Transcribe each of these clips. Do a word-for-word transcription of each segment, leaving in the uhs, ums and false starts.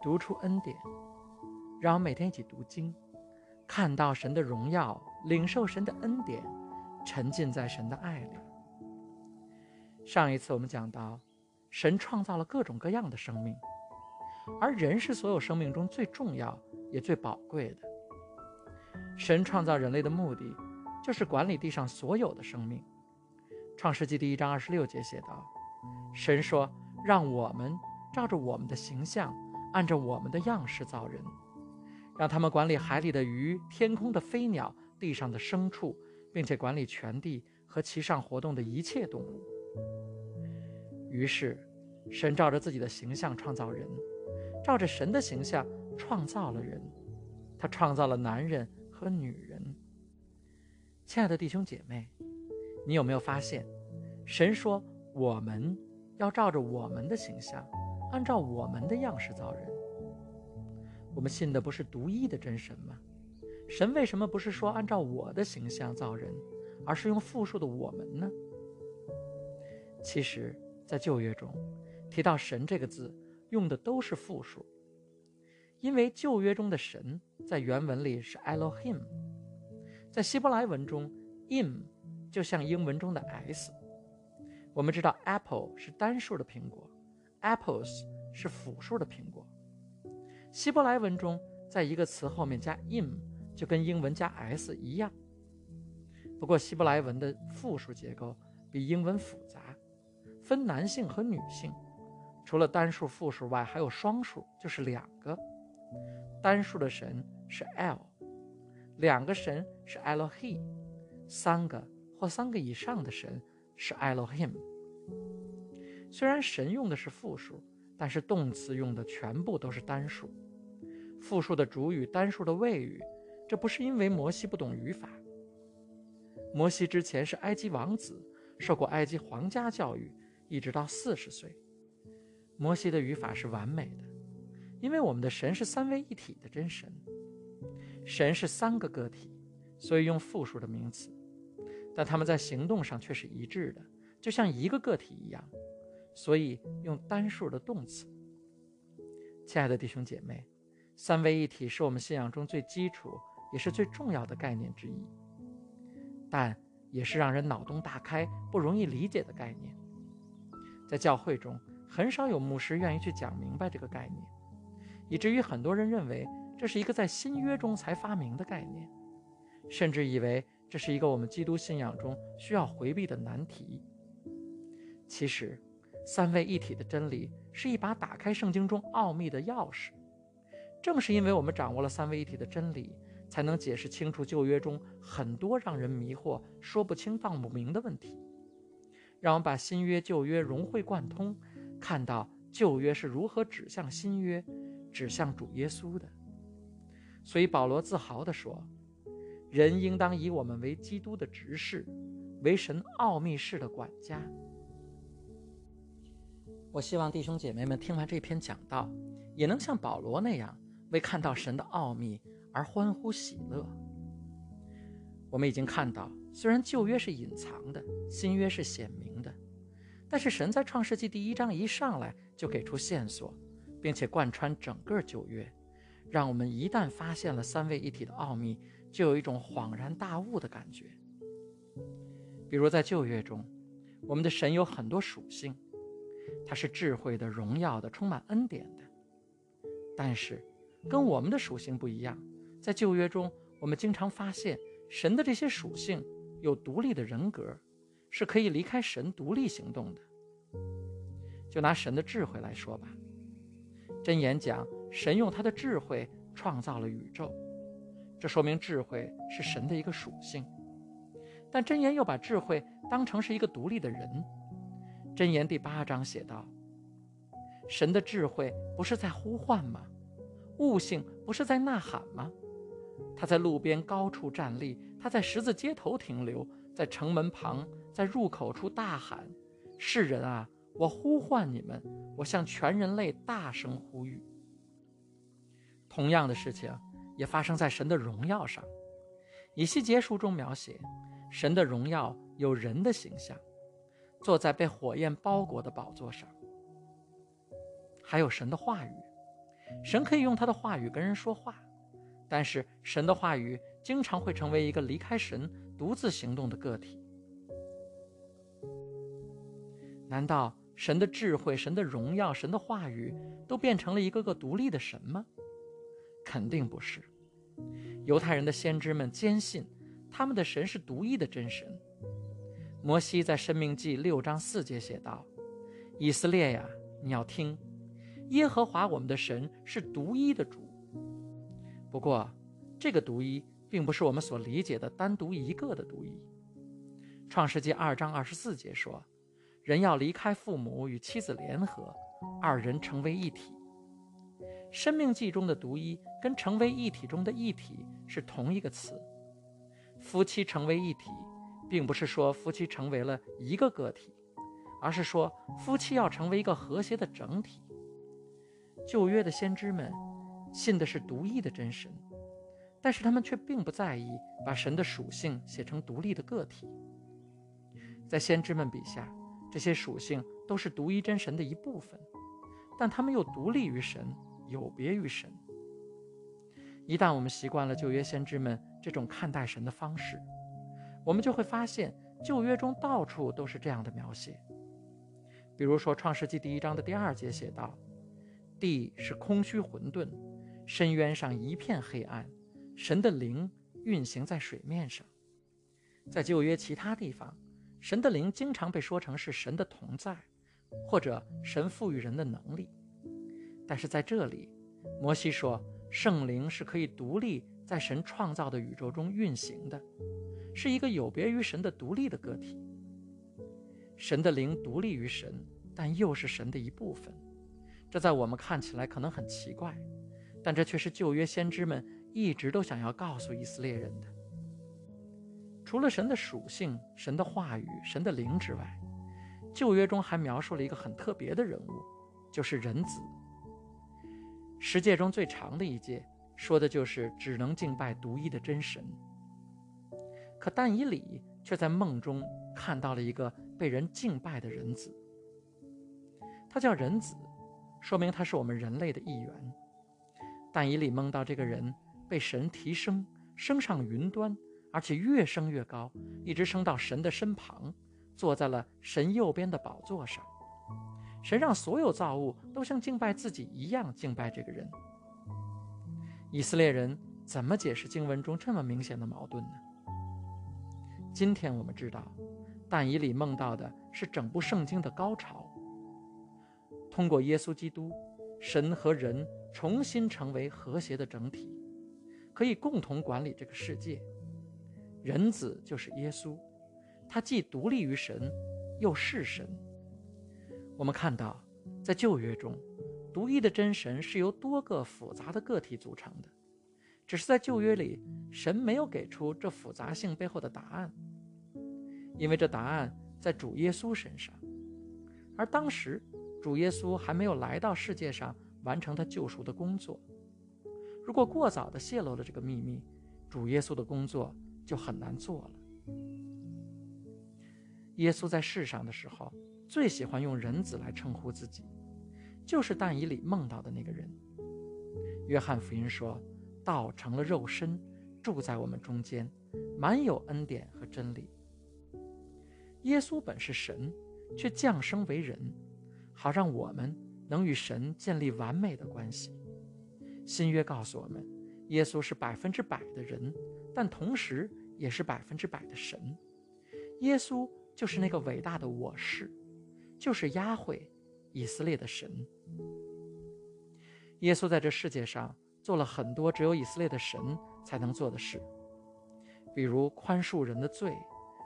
读出恩典，然后每天一起读经，看到神的荣耀，领受神的恩典，沉浸在神的爱里。上一次我们讲到，神创造了各种各样的生命，而人是所有生命中最重要也最宝贵的。神创造人类的目的就是管理地上所有的生命。创世纪第一章二十六节写道，神说，让我们照着我们的形象，按照我们的样式造人，让他们管理海里的鱼、天空的飞鸟、地上的牲畜，并且管理全地和其上活动的一切动物。于是神照着自己的形象创造人，照着神的形象创造了人，他创造了男人和女人。亲爱的弟兄姐妹，你有没有发现，神说我们要照着我们的形象，按照我们的样式造人。我们信的不是独一的真神吗？神为什么不是说按照我的形象造人，而是用复数的我们呢？其实在旧约中提到神这个字用的都是复数，因为旧约中的神在原文里是 Elohim， 在希伯来文中 im 就像英文中的 s。 我们知道 apple 是单数的苹果， apples 是复数的苹果。希伯来文中在一个词后面加 im 就跟英文加 s 一样，不过希伯来文的复数结构比英文复杂，分男性和女性，除了单数复数外还有双数，就是两个。单数的神是 El， 两个神是 Elohi， 三个或三个以上的神是 Elohim。 虽然神用的是复数，但是动词用的全部都是单数，复数的主语，单数的谓语。这不是因为摩西不懂语法，摩西之前是埃及王子，受过埃及皇家教育，一直到四十岁。摩西的语法是完美的，因为我们的神是三位一体的真神，神是三个个体，所以用复数的名词，但他们在行动上却是一致的，就像一个个体一样，所以用单数的动词。亲爱的弟兄姐妹，三位一体是我们信仰中最基础也是最重要的概念之一，但也是让人脑洞大开、不容易理解的概念。在教会中，很少有牧师愿意去讲明白这个概念，以至于很多人认为这是一个在新约中才发明的概念，甚至以为这是一个我们基督信仰中需要回避的难题。其实，三位一体的真理是一把打开圣经中奥秘的钥匙。正是因为我们掌握了三位一体的真理，才能解释清楚旧约中很多让人迷惑、说不清道不明的问题。让我们把新约旧约融会贯通，看到旧约是如何指向新约，指向主耶稣的。所以保罗自豪地说，人应当以我们为基督的执事，为神奥秘事的管家。我希望弟兄姐妹们听完这篇讲道，也能像保罗那样，为看到神的奥秘而欢呼喜乐。我们已经看到，虽然旧约是隐藏的，新约是显明的，但是神在创世纪第一章一上来就给出线索，并且贯穿整个旧约，让我们一旦发现了三位一体的奥秘，就有一种恍然大悟的感觉。比如在旧约中，我们的神有很多属性，他是智慧的、荣耀的、充满恩典的，但是跟我们的属性不一样。在旧约中，我们经常发现神的这些属性有独立的人格，是可以离开神独立行动的。就拿神的智慧来说吧，箴言讲神用他的智慧创造了宇宙，这说明智慧是神的一个属性。但箴言又把智慧当成是一个独立的人。箴言第八章写道，神的智慧不是在呼唤吗？悟性不是在呐喊吗？他在路边高处站立，他在十字街头停留，在城门旁，在入口处大喊，世人啊，我呼唤你们，我向全人类大声呼吁。同样的事情也发生在神的荣耀上。以西结书中描写，神的荣耀有人的形象，坐在被火焰包裹的宝座上。还有神的话语，神可以用他的话语跟人说话，但是神的话语经常会成为一个离开神独自行动的个体。难道神的智慧、神的荣耀、神的话语都变成了一个个独立的神吗？肯定不是。犹太人的先知们坚信他们的神是独一的真神。摩西在《申命记》六章四节写道：以色列呀，你要听，耶和华我们的神是独一的主。不过这个独一并不是我们所理解的单独一个的独一。创世纪二章二十四节说，人要离开父母与妻子联合，二人成为一体。申命记中的独一跟成为一体中的一体是同一个词。夫妻成为一体，并不是说夫妻成为了一个个体，而是说夫妻要成为一个和谐的整体。旧约的先知们信的是独一的真神，但是他们却并不在意把神的属性写成独立的个体。在先知们笔下，这些属性都是独一真神的一部分，但他们又独立于神，有别于神。一旦我们习惯了旧约先知们这种看待神的方式，我们就会发现旧约中到处都是这样的描写。比如说创世纪第一章的第二节写道，地是空虚混沌，深渊上一片黑暗，神的灵运行在水面上。在旧约其他地方，神的灵经常被说成是神的同在，或者神赋予人的能力。但是在这里，摩西说圣灵是可以独立在神创造的宇宙中运行的，是一个有别于神的独立的个体。神的灵独立于神，但又是神的一部分。这在我们看起来可能很奇怪，但这却是旧约先知们一直都想要告诉以色列人的。除了神的属性、神的话语、神的灵之外，旧约中还描述了一个很特别的人物，就是人子。十诫中最长的一诫说的就是只能敬拜独一的真神。可但以理却在梦中看到了一个被人敬拜的人子，他叫人子，说明他是我们人类的一员。但以理梦到这个人被神提升，升上云端，而且越升越高，一直升到神的身旁，坐在了神右边的宝座上。神让所有造物都像敬拜自己一样敬拜这个人。以色列人怎么解释经文中这么明显的矛盾呢？今天我们知道，但以理梦到的是整部圣经的高潮。通过耶稣基督，神和人重新成为和谐的整体，可以共同管理这个世界。人子就是耶稣，他既独立于神，又是神。我们看到，在旧约中，独一的真神是由多个复杂的个体组成的，只是在旧约里，神没有给出这复杂性背后的答案，因为这答案在主耶稣身上，而当时主耶稣还没有来到世界上完成他救赎的工作。如果过早地泄露了这个秘密，主耶稣的工作就很难做了。耶稣在世上的时候，最喜欢用人子来称呼自己，就是但以理梦到的那个人。约翰福音说，道成了肉身，住在我们中间，满有恩典和真理。耶稣本是神，却降生为人，好让我们能与神建立完美的关系。新约告诉我们，耶稣是百分之百的人，但同时也是百分之百的神。耶稣就是那个伟大的我是，就是亚惠，以色列的神。耶稣在这世界上做了很多只有以色列的神才能做的事，比如宽恕人的罪，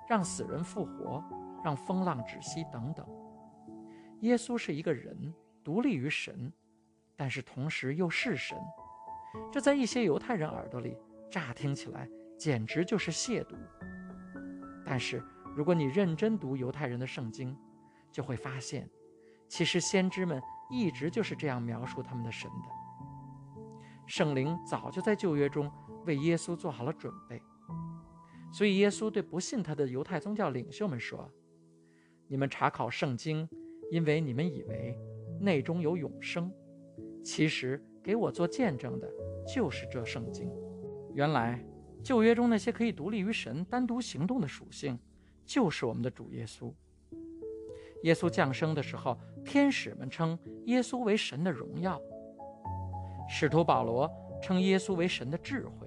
让死人复活，让风浪止息等等。耶稣是一个人，独立于神，但是同时又是神。这在一些犹太人耳朵里，乍听起来简直就是亵渎。但是如果你认真读犹太人的圣经，就会发现其实先知们一直就是这样描述他们的神的。圣灵早就在旧约中为耶稣做好了准备，所以耶稣对不信他的犹太宗教领袖们说，你们查考圣经，因为你们以为内中有永生，其实给我做见证的就是这圣经。原来旧约中那些可以独立于神单独行动的属性，就是我们的主耶稣。耶稣降生的时候，天使们称耶稣为神的荣耀，使徒保罗称耶稣为神的智慧，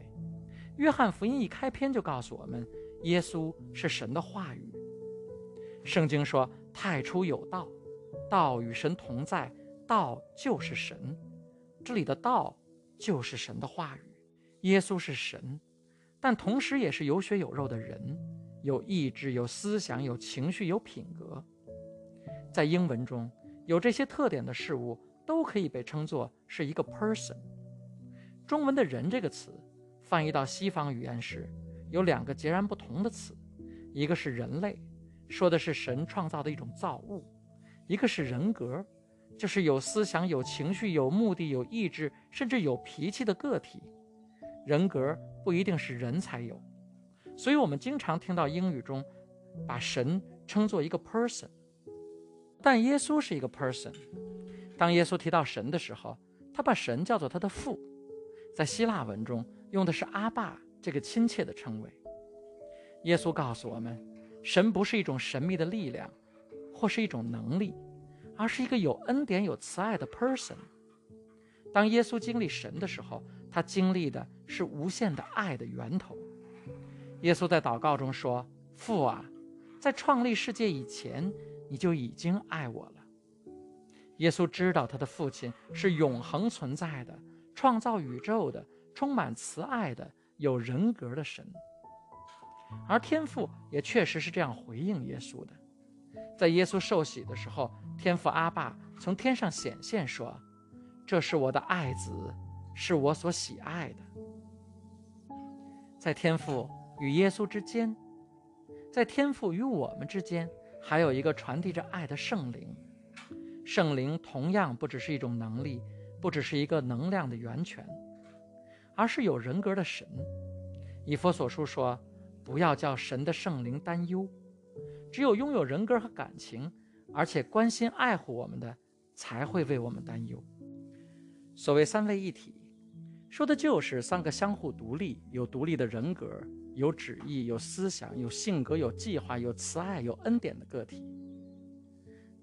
约翰福音一开篇就告诉我们，耶稣是神的话语。圣经说，太初有道，道与神同在，道就是神。这里的道就是神的话语。耶稣是神，但同时也是有血有肉的人，有意志，有思想，有情绪，有品格。在英文中，有这些特点的事物都可以被称作是一个 person。 中文的人这个词翻译到西方语言时，有两个截然不同的词，一个是人类，说的是神创造的一种造物；一个是人格，就是有思想，有情绪，有目的，有意志，甚至有脾气的个体。人格不一定是人才有，所以我们经常听到英语中把神称作一个 person。 但耶稣是一个 person。 当耶稣提到神的时候，他把神叫做他的父，在希腊文中用的是阿爸这个亲切的称谓。耶稣告诉我们，神不是一种神秘的力量或是一种能力，而是一个有恩典有慈爱的 person。 当耶稣经历神的时候，他经历的是无限的爱的源头。耶稣在祷告中说，父啊，在创立世界以前你就已经爱我了。耶稣知道他的父亲是永恒存在的，创造宇宙的，充满慈爱的，有人格的神。而天父也确实是这样回应耶稣的。在耶稣受洗的时候，天父阿爸从天上显现说，这是我的爱子，是我所喜爱的。在天父与耶稣之间，在天父与我们之间，还有一个传递着爱的圣灵。圣灵同样不只是一种能力，不只是一个能量的源泉，而是有人格的神。以弗所书说，不要叫神的圣灵担忧，只有拥有人格和感情，而且关心爱护我们的，才会为我们担忧。所谓三位一体，说的就是三个相互独立，有独立的人格，有旨意，有思想，有性格，有计划，有慈爱，有恩典的个体。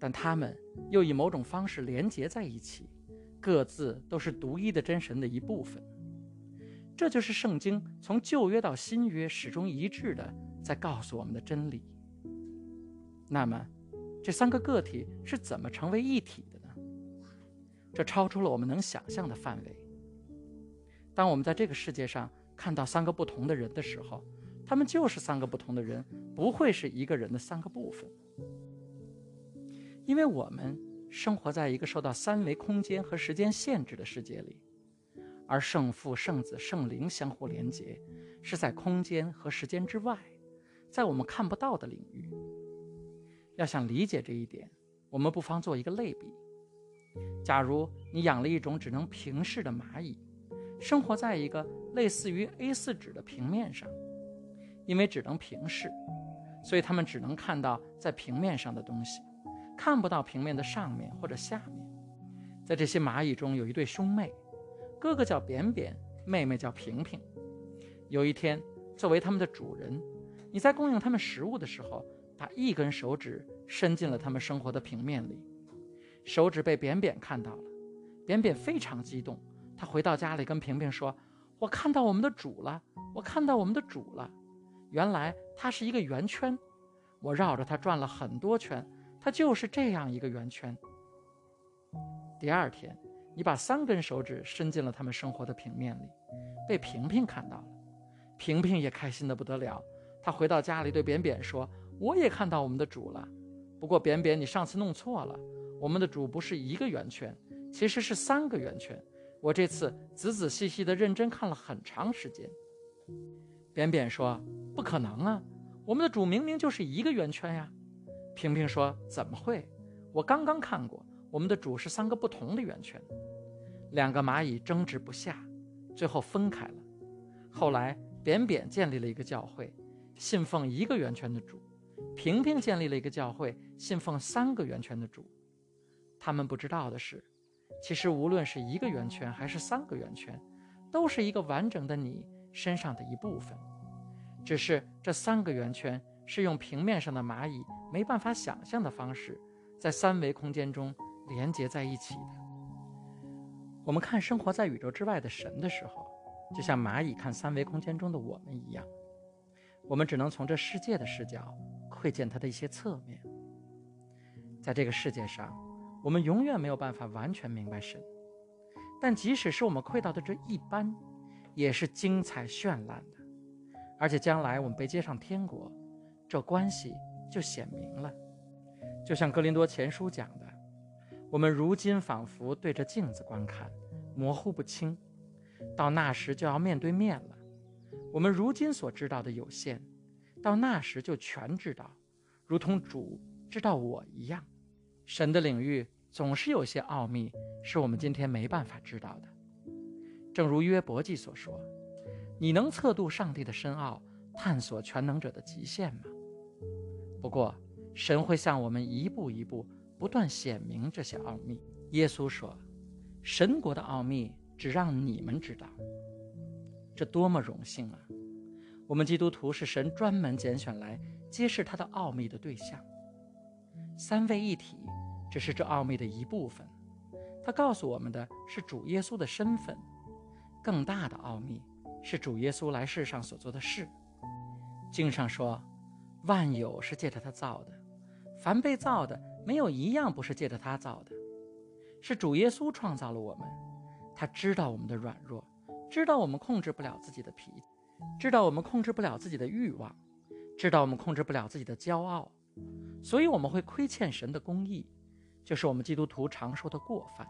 但他们又以某种方式连结在一起，各自都是独一的真神的一部分。这就是圣经从旧约到新约始终一致的在告诉我们的真理。那么这三个个体是怎么成为一体的呢？这超出了我们能想象的范围。当我们在这个世界上看到三个不同的人的时候，他们就是三个不同的人，不会是一个人的三个部分。因为我们生活在一个受到三维空间和时间限制的世界里，而圣父、圣子、圣灵相互连结，是在空间和时间之外，在我们看不到的领域。要想理解这一点，我们不妨做一个类比。假如你养了一种只能平视的蚂蚁，生活在一个类似于 A 四 纸的平面上，因为只能平视，所以它们只能看到在平面上的东西，看不到平面的上面或者下面。在这些蚂蚁中有一对兄妹，哥哥叫扁扁，妹妹叫平平。有一天，作为他们的主人，你在供应他们食物的时候，把一根手指伸进了他们生活的平面里。手指被扁扁看到了，扁扁非常激动，他回到家里跟平平说，我看到我们的主了，我看到我们的主了。原来它是一个圆圈，我绕着它转了很多圈，它就是这样一个圆圈。第二天，你把三根手指伸进了他们生活的平面里，被平平看到了。平平也开心得不得了，他回到家里对扁扁说，我也看到我们的主了。不过扁扁，你上次弄错了，我们的主不是一个圆圈，其实是三个圆圈，我这次仔仔细细地认真看了很长时间。扁扁说，不可能啊，我们的主明明就是一个圆圈呀。平平说，怎么会，我刚刚看过，我们的主是三个不同的圆圈。两个蚂蚁争执不下，最后分开了。后来扁扁建立了一个教会，信奉一个圆圈的主，平平建立了一个教会，信奉三个圆圈的主。他们不知道的是，其实无论是一个圆圈还是三个圆圈，都是一个完整的你身上的一部分。只是这三个圆圈是用平面上的蚂蚁没办法想象的方式，在三维空间中连接在一起的。我们看生活在宇宙之外的神的时候，就像蚂蚁看三维空间中的我们一样，我们只能从这世界的视角窥见它的一些侧面。在这个世界上，我们永远没有办法完全明白神，但即使是我们窥到的这一般，也是精彩绚烂的。而且将来我们被接上天国，这关系就显明了。就像哥林多前书讲的，我们如今仿佛对着镜子观看，模糊不清，到那时就要面对面了。我们如今所知道的有限，到那时就全知道，如同主知道我一样。神的领域总是有些奥秘，是我们今天没办法知道的。正如约伯记所说，你能测度上帝的深奥，探索全能者的极限吗？不过神会向我们一步一步不断显明这些奥秘。耶稣说，神国的奥秘只让你们知道。这多么荣幸啊！我们基督徒是神专门拣选来揭示他的奥秘的对象。三位一体只是这奥秘的一部分，它告诉我们的是主耶稣的身份，更大的奥秘是主耶稣来世上所做的事。经上说，万有是借着他造的，凡被造的没有一样不是借着他造的。是主耶稣创造了我们，他知道我们的软弱，知道我们控制不了自己的脾气，知道我们控制不了自己的欲望，知道我们控制不了自己的骄傲，所以我们会亏欠神的公义，就是我们基督徒常说的过犯。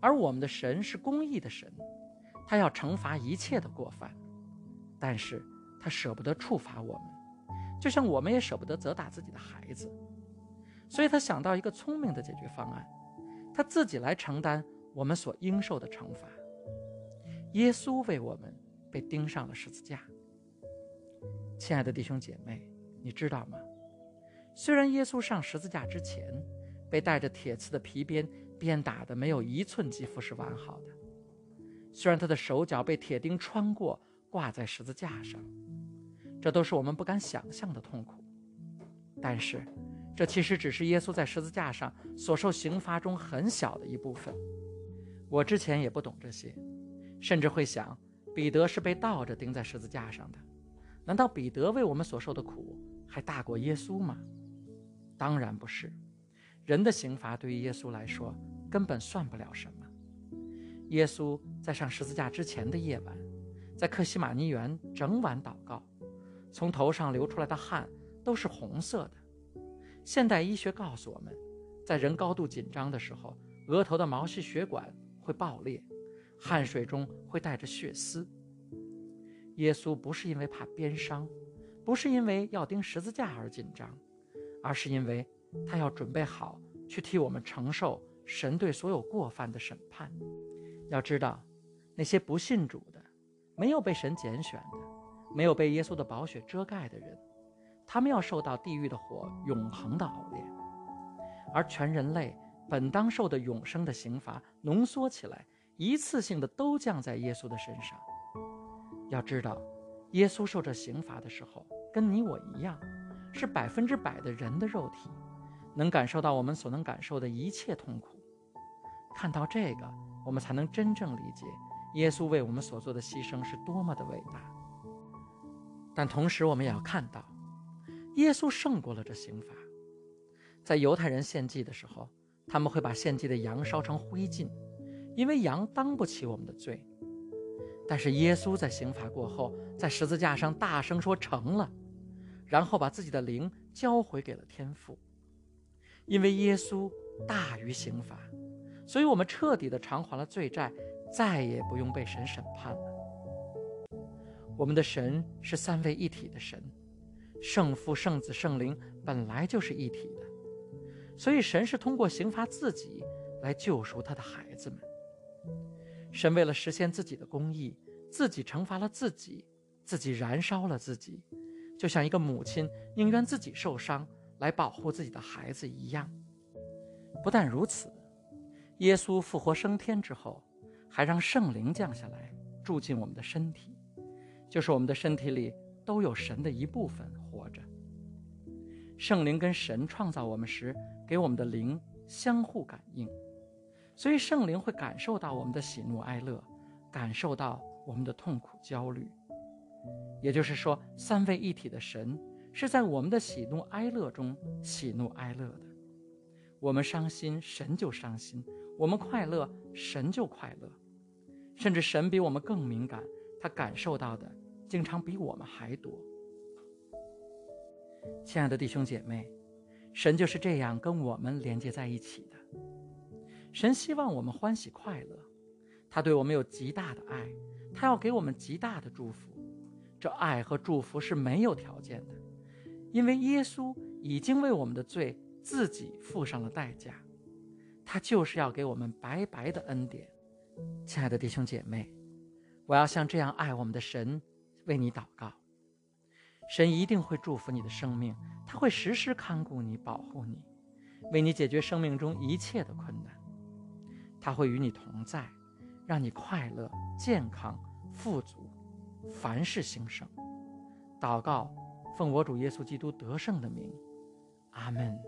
而我们的神是公义的神，他要惩罚一切的过犯，但是他舍不得处罚我们，就像我们也舍不得责打自己的孩子。所以他想到一个聪明的解决方案，他自己来承担我们所应受的惩罚。耶稣为我们被钉上了十字架。亲爱的弟兄姐妹，你知道吗？虽然耶稣上十字架之前被带着铁刺的皮鞭鞭打的没有一寸肌肤是完好的，虽然他的手脚被铁钉穿过挂在十字架上，这都是我们不敢想象的痛苦，但是这其实只是耶稣在十字架上所受刑罚中很小的一部分。我之前也不懂这些，甚至会想，彼得是被倒着钉在十字架上的，难道彼得为我们所受的苦还大过耶稣吗？当然不是，人的刑罚对于耶稣来说根本算不了什么。耶稣在上十字架之前的夜晚，在客西马尼园整晚祷告，从头上流出来的汗都是红色的。现代医学告诉我们，在人高度紧张的时候，额头的毛细血管会爆裂，汗水中会带着血丝。耶稣不是因为怕鞭伤，不是因为要钉十字架而紧张，而是因为他要准备好去替我们承受神对所有过犯的审判。要知道，那些不信主的，没有被神拣选的，没有被耶稣的宝血遮盖的人，他们要受到地狱的火永恒的熬炼。而全人类本当受的永生的刑罚，浓缩起来一次性的都降在耶稣的身上。要知道，耶稣受这刑罚的时候，跟你我一样，是百分之百的人的肉体，能感受到我们所能感受的一切痛苦。看到这个，我们才能真正理解耶稣为我们所做的牺牲是多么的伟大。但同时我们也要看到，耶稣胜过了这刑罚。在犹太人献祭的时候，他们会把献祭的羊烧成灰烬，因为羊当不起我们的罪。但是耶稣在刑罚过后，在十字架上大声说成了，然后把自己的灵交回给了天父。因为耶稣大于刑罚，所以我们彻底的偿还了罪债，再也不用被神审判了。我们的神是三位一体的神，圣父、圣子、圣灵本来就是一体的，所以神是通过刑罚自己来救赎他的孩子们。神为了实现自己的公义，自己惩罚了自己，自己燃烧了自己，就像一个母亲宁愿自己受伤来保护自己的孩子一样。不但如此，耶稣复活升天之后，还让圣灵降下来，住进我们的身体，就是我们的身体里都有神的一部分活着。圣灵跟神创造我们时给我们的灵相互感应，所以圣灵会感受到我们的喜怒哀乐，感受到我们的痛苦焦虑。也就是说，三位一体的神是在我们的喜怒哀乐中喜怒哀乐的。我们伤心，神就伤心；我们快乐，神就快乐。甚至神比我们更敏感，他感受到的经常比我们还多。亲爱的弟兄姐妹，神就是这样跟我们连接在一起的。神希望我们欢喜快乐，他对我们有极大的爱，他要给我们极大的祝福。这爱和祝福是没有条件的，因为耶稣已经为我们的罪自己付上了代价，他就是要给我们白白的恩典。亲爱的弟兄姐妹，我要向这样爱我们的神为你祷告。神一定会祝福你的生命，他会时时看顾你，保护你，为你解决生命中一切的困难。他会与你同在，让你快乐、健康、富足，凡事兴盛。祷告，奉我主耶稣基督得胜的名，阿们。